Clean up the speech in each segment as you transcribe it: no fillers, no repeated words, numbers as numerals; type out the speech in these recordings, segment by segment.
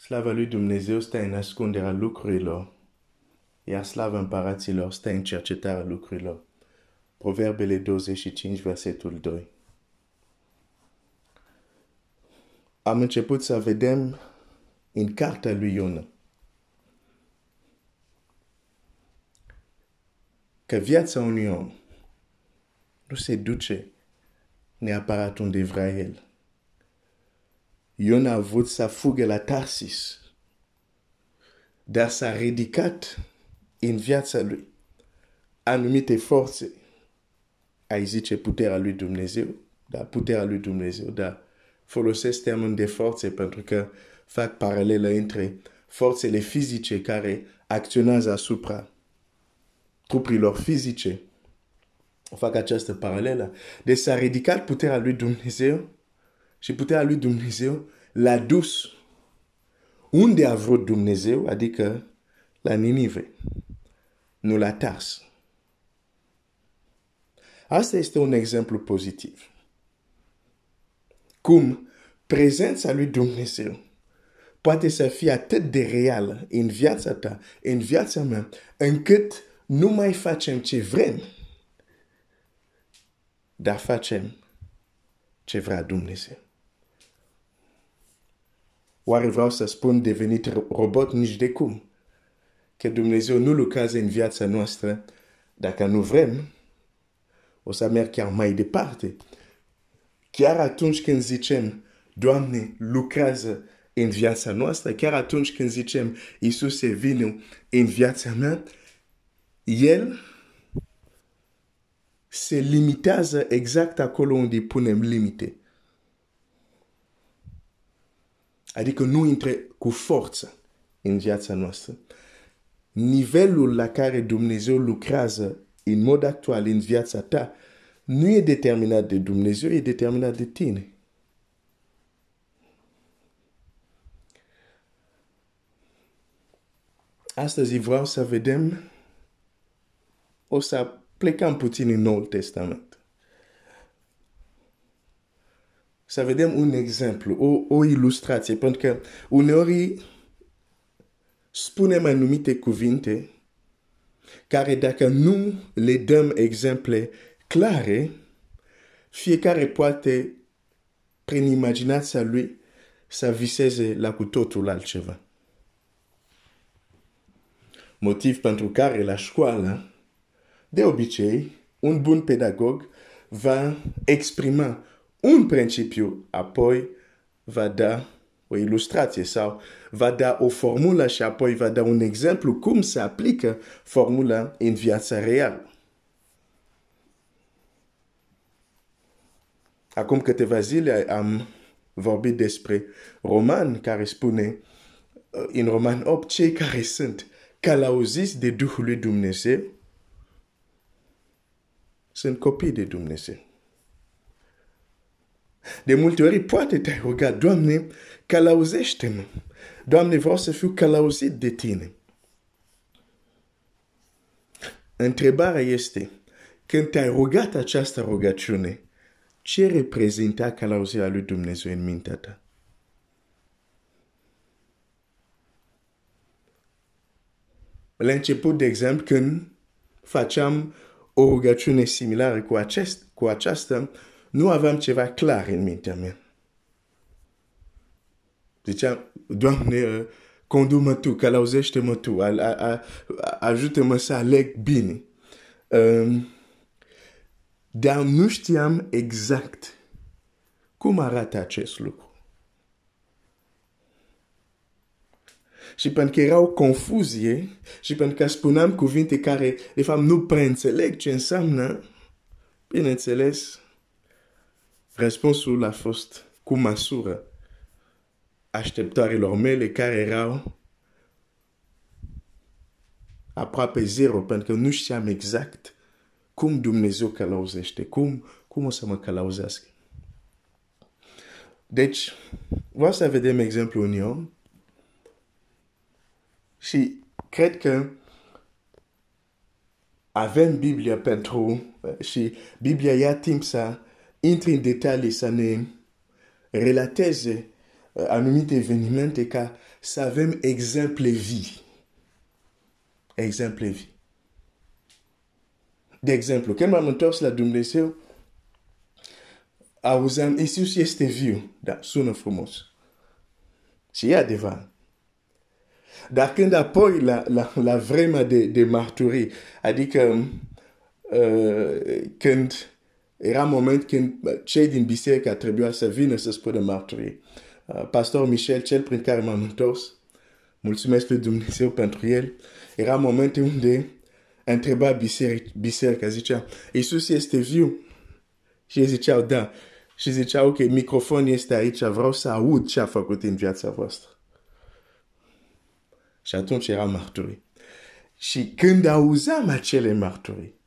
Slava lui Dumnezeu stă în ascunderea lucrurilor, iar slava împăraților stă în cercetarea lucrurilor. Proverbele 25, versetul 2. Am început să vedem în cartea lui Iona că viața unui om nu se duce neapărat unde vrea el. Iona a vrut să fugă la Tarsis, dar s-a ridicat în viața lui anumite forțe. Ai zice puterea lui Dumnezeu, dar puterea lui Dumnezeu, dar folosesc termenul de forțe pentru că fac paralelă între forțele fizice care acționează asupra trupilor fizice. Fac această paralelă. Deci s-a ridicat puterea lui Dumnezeu și puterea lui Dumnezeu l-a dus unde a vrut Dumnezeu, adică la Ninive, nu la Tars. Asta este un exemplu pozitiv. Cum prezența lui Dumnezeu poate să fie atât de reală în viața ta, în viața mea, încât nu mai facem ce vrem, dar facem ce vrea Dumnezeu. Oare vreau să spun devenit robot? Nici de cum. Că Dumnezeu nu lucrează în viața noastră dacă nu vrem, o să merg chiar mai departe. Chiar atunci când zicem, Doamne, lucrează în viața noastră, chiar atunci când zicem, Iisuse, vină în viața mea, El se limitează exact acolo unde punem limite. Adică nu intre cu forță în viața noastră. Nivelul la care Dumnezeu lucrează în mod actual în viața ta nu e determinat de Dumnezeu, e determinat de tine. Astăzi vreau să vedem, o să plecăm puțin în Noul Testament. Să vedem un exemplu, o ilustrație, pentru că uneori spunem anumite cuvinte care dacă nu le dăm exemple clare, fiecare poate, prin imaginația lui, să viseze la cu totul altceva. Motiv pentru care la școală, de obicei, un bun pedagog va exprima un principiu, apoi va da o ilustrație sau va da o formulă și apoi va da un exemplu cum se aplică formula în viața reală. Acum câteva zile am vorbit despre Roman care spune în Roman 8, cei care sunt călăuziți de Duhul lui Dumnezeu sunt copii de Dumnezeu. De multe ori poate te-ai rugat, Doamne, călăuzește-mă. Doamne, vreau să fiu călăuzit de tine. Întrebarea este, când te-ai rugat această rugăciune, ce reprezenta călăuzirea lui Dumnezeu în mintea ta? La început, de exemplu, când faceam o rugăciune similară cu aceasta, nu aveam ceva clar în mintea mea. Ziceam, Doamne, condu-mă Tu, călăuzește-mă Tu, ajută-mă să aleg bine. Dar nu știam exact cum arată acest lucru. Și pentru că era o confuzie, și pentru că spuneam cuvinte care, de fapt, nu preînțeleg ce înseamnă, bineînțeles, răspunsul a fost cu măsură așteptărilor mele care erau aproape zero, pentru că nu știam exact cum Dumnezeu călăuzește, cum o să mă călăuzească. Deci, vreau să vedem exemplu unui om și cred că avem Biblia pentru și Biblia ia timp să intri în detalii, să ne relateze anumite evenimente ca să avem exemple vii. Exemple vii. De exemplu, când m-am întors la Dumnezeu, auzeam, Iisus este viu. Da, sună frumos. Și e adevărat. Dar când apoi la vremea de marturii, adică când era moment când cei din biserică trebuia să vină să spună marturii. Pastor Michel, cel prin care m-am întors, mulțumesc lui Dumnezeu pentru el, era momentul unde întreba biserica, zicea, Iisus este viu? Și ziceau, da. Și zicea, ok, microfonul este aici, vreau să aud ce a făcut în viața voastră. Și atunci era marturii. Și când auzeam acele marturii,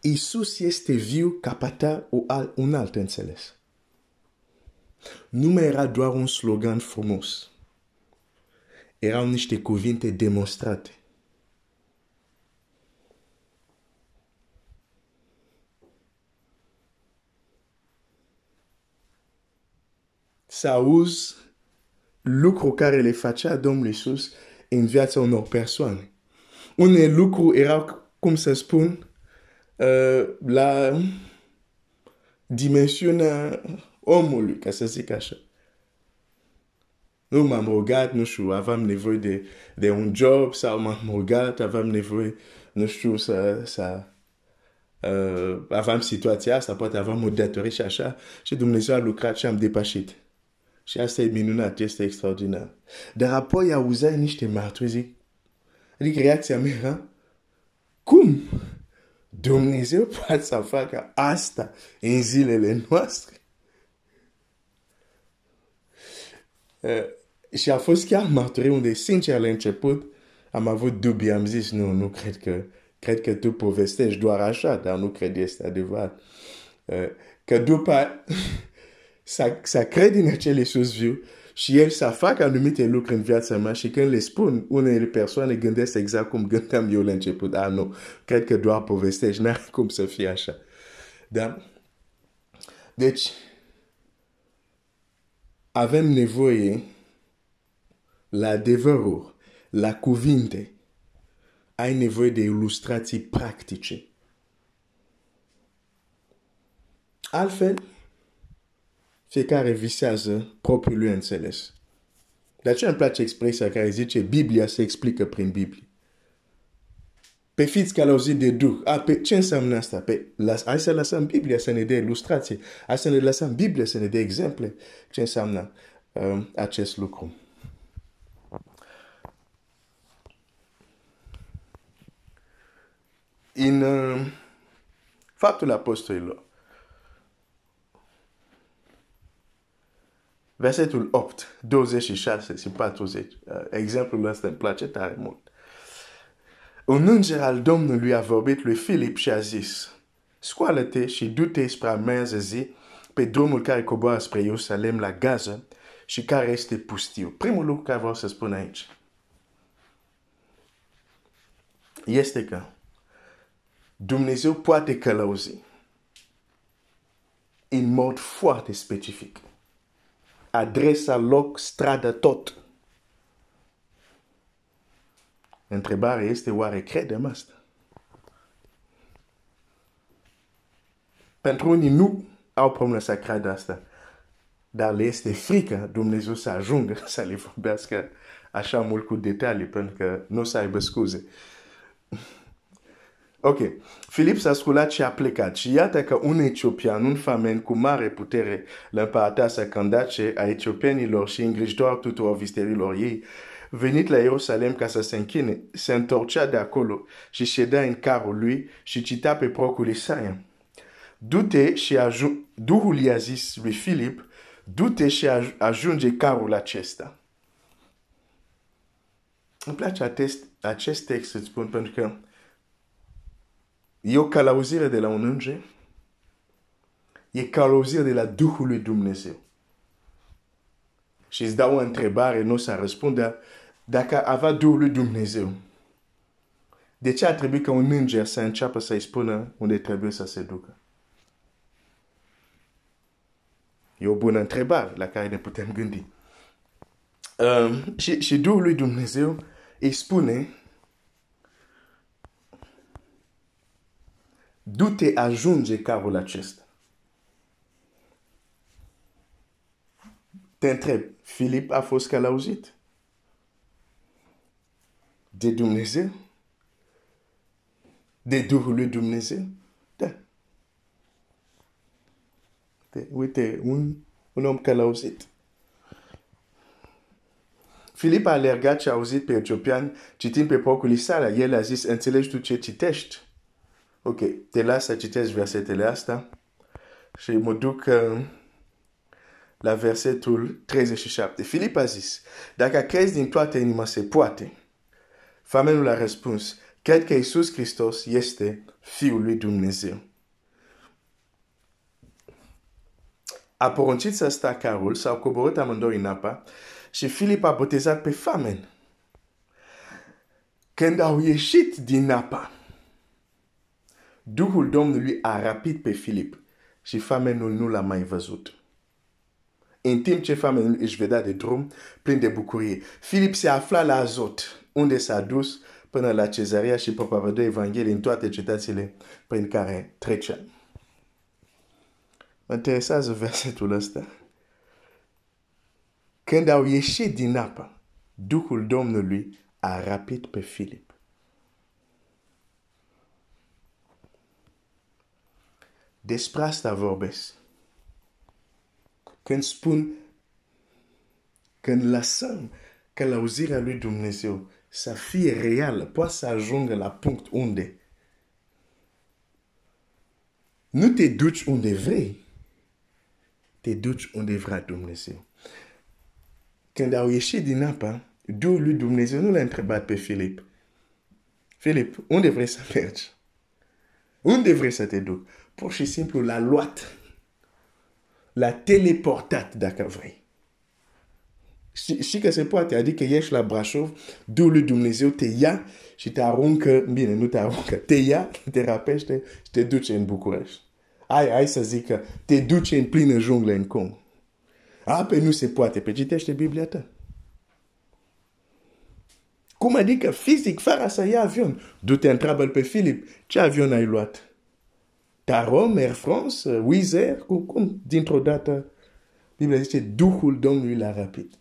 Iisus este viu, capata un alt înțeles. Nu mai era doar un slogan frumos. Erau niște cuvinte demonstrate. Să auzi lucru care le facea Domnul Iisus în viața unor persoane. Un lucru era, cum să spun, la dimensiunea omului, ca să zic așa. Nu m-am rugat, nu știu, aveam nevoie de un job, sau m-am rugat, aveam nevoie, nu știu, aveam situația asta, poate aveam o datorie și așa, și Dumnezeu a lucrat și am depășit. Și asta e minunat, este extraordinar. Dar apoi auzeai niște marturi, zic, adică reacția mea era, cum? Dumnezeu poate să facă asta în zilele noastre? Și a fost chiar marturii unde, sincer, la început, am avut dubii, am zis, nu cred că tu povestești doar așa, dar nu cred că este adevărat. Că după să cred în acel Iisus viu și el să facă anumite lucruri în viața mea și când le spun, unele persoane gândesc exact cum gândeam eu la început. Nu, cred că doar povestești, n-are cum să fie așa. Da? Deci, avem nevoie la adevăruri, la cuvinte. Ai nevoie de ilustrații practice. Altfel, fiecare visează propriul lui înțeles. De aceea îmi place expresia care zice Biblia se explică prin Biblie. Pe fiți că l-auzi de Duh. Pe ce înseamnă asta? Hai să lăsăm Biblia să ne dea ilustrații. Hai să ne lăsăm Biblia să ne dea exemple. Ce înseamnă acest lucru? În Faptul Apostolilor, versetul 8, 26 și 40, exemplul ăsta îmi place tare mult. Un înger al Domnului a vorbit lui Filip și a zis, scoală-te și du-te spre amiază zi pe drumul care coboară spre Ierusalim la Gaza și care este pustiu. Primul lucru care vreau să spun aici este că Dumnezeu poate călăuzi în mod foarte specific. Adresa, loc, stradă, tot. Întrebarea este, oare credem asta? Pentru unii nu au problemă să creadă asta, dar le este frică Dumnezeu să ajungă să le vorbească așa mult cu detalii, pentru că nu o să aibă scuze. Ok, Filip s-a sculat și a plecat. Și iată că un etiopian, un famen cu mare putere, l-împărăteasa Candace a etiopienilor și îngrijitor tuturor vizitărilor ei, venit la Ierusalim ca să se închine, se întorcea de acolo și ședea în carul lui și cita pe prorocul Isaia. Duhul i-a zis lui Filip, du-te și ajunge carul acesta. Îmi place acest text, să spun, pentru că e o călăuzire de la un înger, e călăuzire de la Duhul lui Dumnezeu. Și îți dau o întrebare, nu o să răspundă, dacă avea Duhul lui Dumnezeu, de ce a trebuit ca un înger să înceapă să-i spună unde trebuie să se ducă? E o bună întrebare la care ne putem gândi. Și Duhul lui Dumnezeu îi spune: du-te, ajunge carul acesta. Te întreb, Filip a fost călăuzit de Dumnezeu? De Duhul lui Dumnezeu? Da. Uite, un om călăuzit. Filip a alergat și a auzit pe etiopian citind pe porcul Isala. El a zis: înțelegi tu ce citești? Ok, te las să citești versetele astea. Și mă duc la versetul 37. Filip a zis: dacă crezi din toată inima, se poate. Famenul a răspuns: cred că Iisus Hristos este Fiul lui Dumnezeu. A poruncit să stea carul, s-au coborât amândoi în apă și Filip a botezat pe famen. Când au ieșit din apă, Duhul Domnului a răpit pe Filip și famenul nu l-a mai văzut. În timp ce famenul își vedea de drum, plin de bucurie, Filip se afla la Azot, unde s-a dus până la Cezarea și propovădui Evanghelie în toate cetățile prin care trecea. Mă interesează versetul ăsta. Când au ieșit din apă, Duhul Domnului a răpit pe Filip. Despre asta vorbesc. Când spun, când lăsăm călăuzirea lui Dumnezeu să fie reală, poate să ajungă la punct unde nu te duci unde vrei, te duci unde vrea Dumnezeu. Când au ieșit din apă, Duhul lui Dumnezeu nu l-a întrebat pe Filip: Filip, unde vrei să mergi? Unde vrei să te duci? Pur și simplu l-a luat, l-a teleportat, dacă vrei. Și că se poate, adică ești la Brașov, Duhul lui Dumnezeu te ia și te aruncă, bine, nu te aruncă, te ia, te rapește și te duce în București. Hai să zic că te duce în plină junglă în Congo. Pe nu se poate, pe citește Biblia ta. Cum adică fizic, fără să ia avion? Du-te, întreabă-l pe Filip: ce avion ai luat? Tarom, Air France, Wizz Air? Cum? Dintr-o dată, Biblia zice, Duhul Domnului l-a răpit.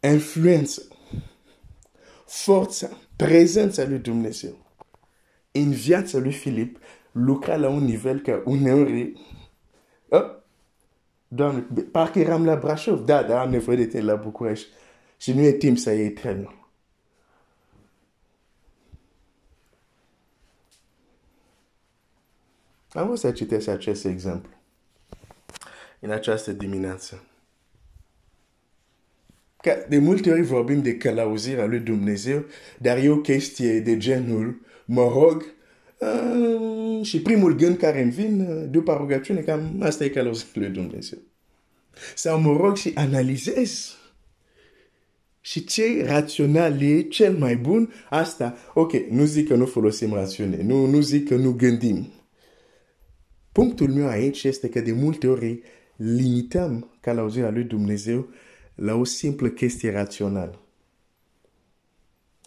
Influența, forța, prezența lui Dumnezeu în viața lui Filip lucra la un nivel că uneori, Doamne, parcă eram la Brașov, da, am nevoie de tine la București și nu e timp să iei trenul. Am vrut să citesc acest exemplu în această dimineață. Că de multe ori vorbim de călăuzirea lui Dumnezeu, dar e o chestie de genul: mă rog, și primul gând care îmi vine după rugăciune, cam asta e călăuzirea lui Dumnezeu. Sau mă rog și analizez. Și ce rațional e cel mai bun, asta, ok, nu zic că nu folosim rațiune, nu zic că nu gândim. Punctul meu aici este că de multe ori limităm călăuzirea lui Dumnezeu la o simplă chestie rațională,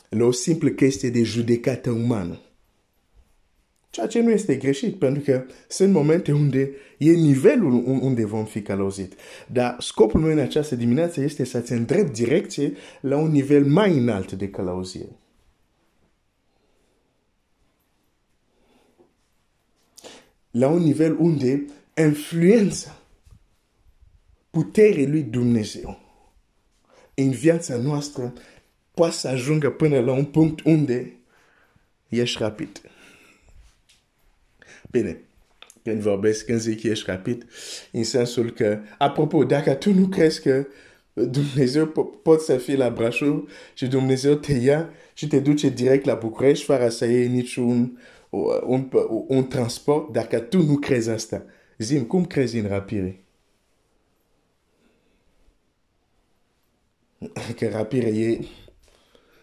la o simplă chestie de judecată umană. Ceea ce nu este greșit, pentru că sunt momente unde e nivelul unde vom fi călăuzit. Dar scopul meu în această dimineață este să-ți îndrept direcție la un nivel mai înalt de călăuzire. La un nivel unde influența puterii lui Dumnezeu în viața noastră poate să ajungă până la un punct unde ești rapid. Bine, când zic ești rapid, în sensul că, apropo, dacă tu nu crezi că Dumnezeu poate să fie la Brașov și Dumnezeu te ia și te duce direct la București fără să iei niciun transport, dacă tu nu crezi asta, zi-mi, cum crezi în rapire? Că rapire e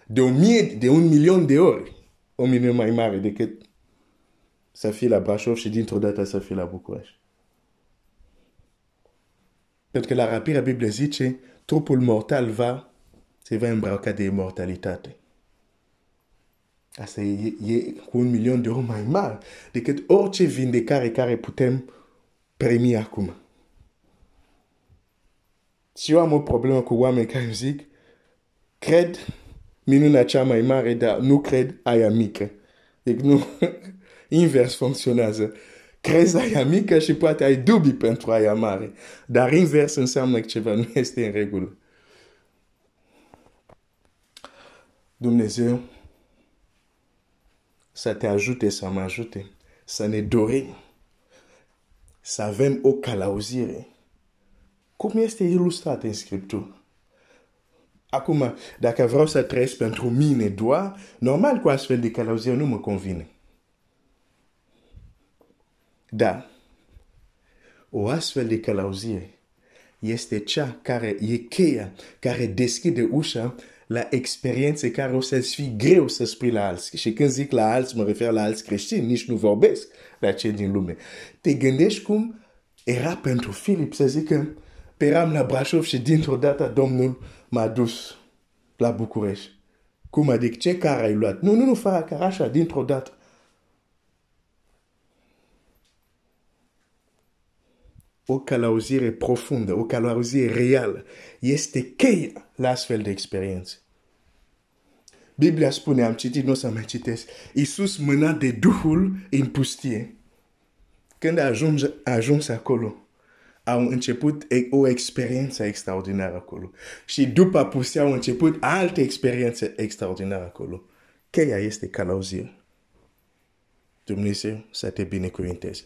de 1 milion de ori, 1 milion mai mare decât să fie la Brașov și dintr-o dată să fie la București. Pentru că la rapire Biblia zice, trupul mortal se va îmbrăca de mortalitate. Asta e cu $1.000.000 mai mare decât orice vindecare care putem primi acum. Și eu am o problemă cu oameni care îmi zic, cred minunea cea mai mare, dar nu cred aia mică. Deci nu, invers funcționează. Crezi aia mică și poate ai dubii pentru aia mare. Dar invers înseamnă că ceva nu este în regulă. Dumnezeu să te ajute, să mă ajute, să ne dorim, să avem o călăuzire. Cum este ilustrat în Scriptură. Acum, dacă vreau să trăiesc pentru mine doar, normal cu astfel de călăuzire nu mă convine. Dar o astfel de călăuzire este cea care e cheia, care deschide ușa la experiențe care o să-ți fie greu să spui la alți. Și când zic la alți, mă refer la alți creștini, nici nu vorbesc la cei din lume. Te gândești cum era pentru Filip să zică, peram la Brașov și dintr-o dată Domnul m-a dus la București. Cum adică, ce car ai luat? Nu, fără car, așa, dintr-o dată. O călăuzire profundă, o călăuzire reală este cheia la astfel de experiențe. Biblia spune, am citit, nu o să mai citesc, Iisus mâna de Duhul în pustie. Când a ajuns acolo, au început o experiență extraordinară acolo. Și după pustie au început alte experiențe extraordinare acolo. Cheia este călăuzire. Dumnezeu să te binecuvinteze.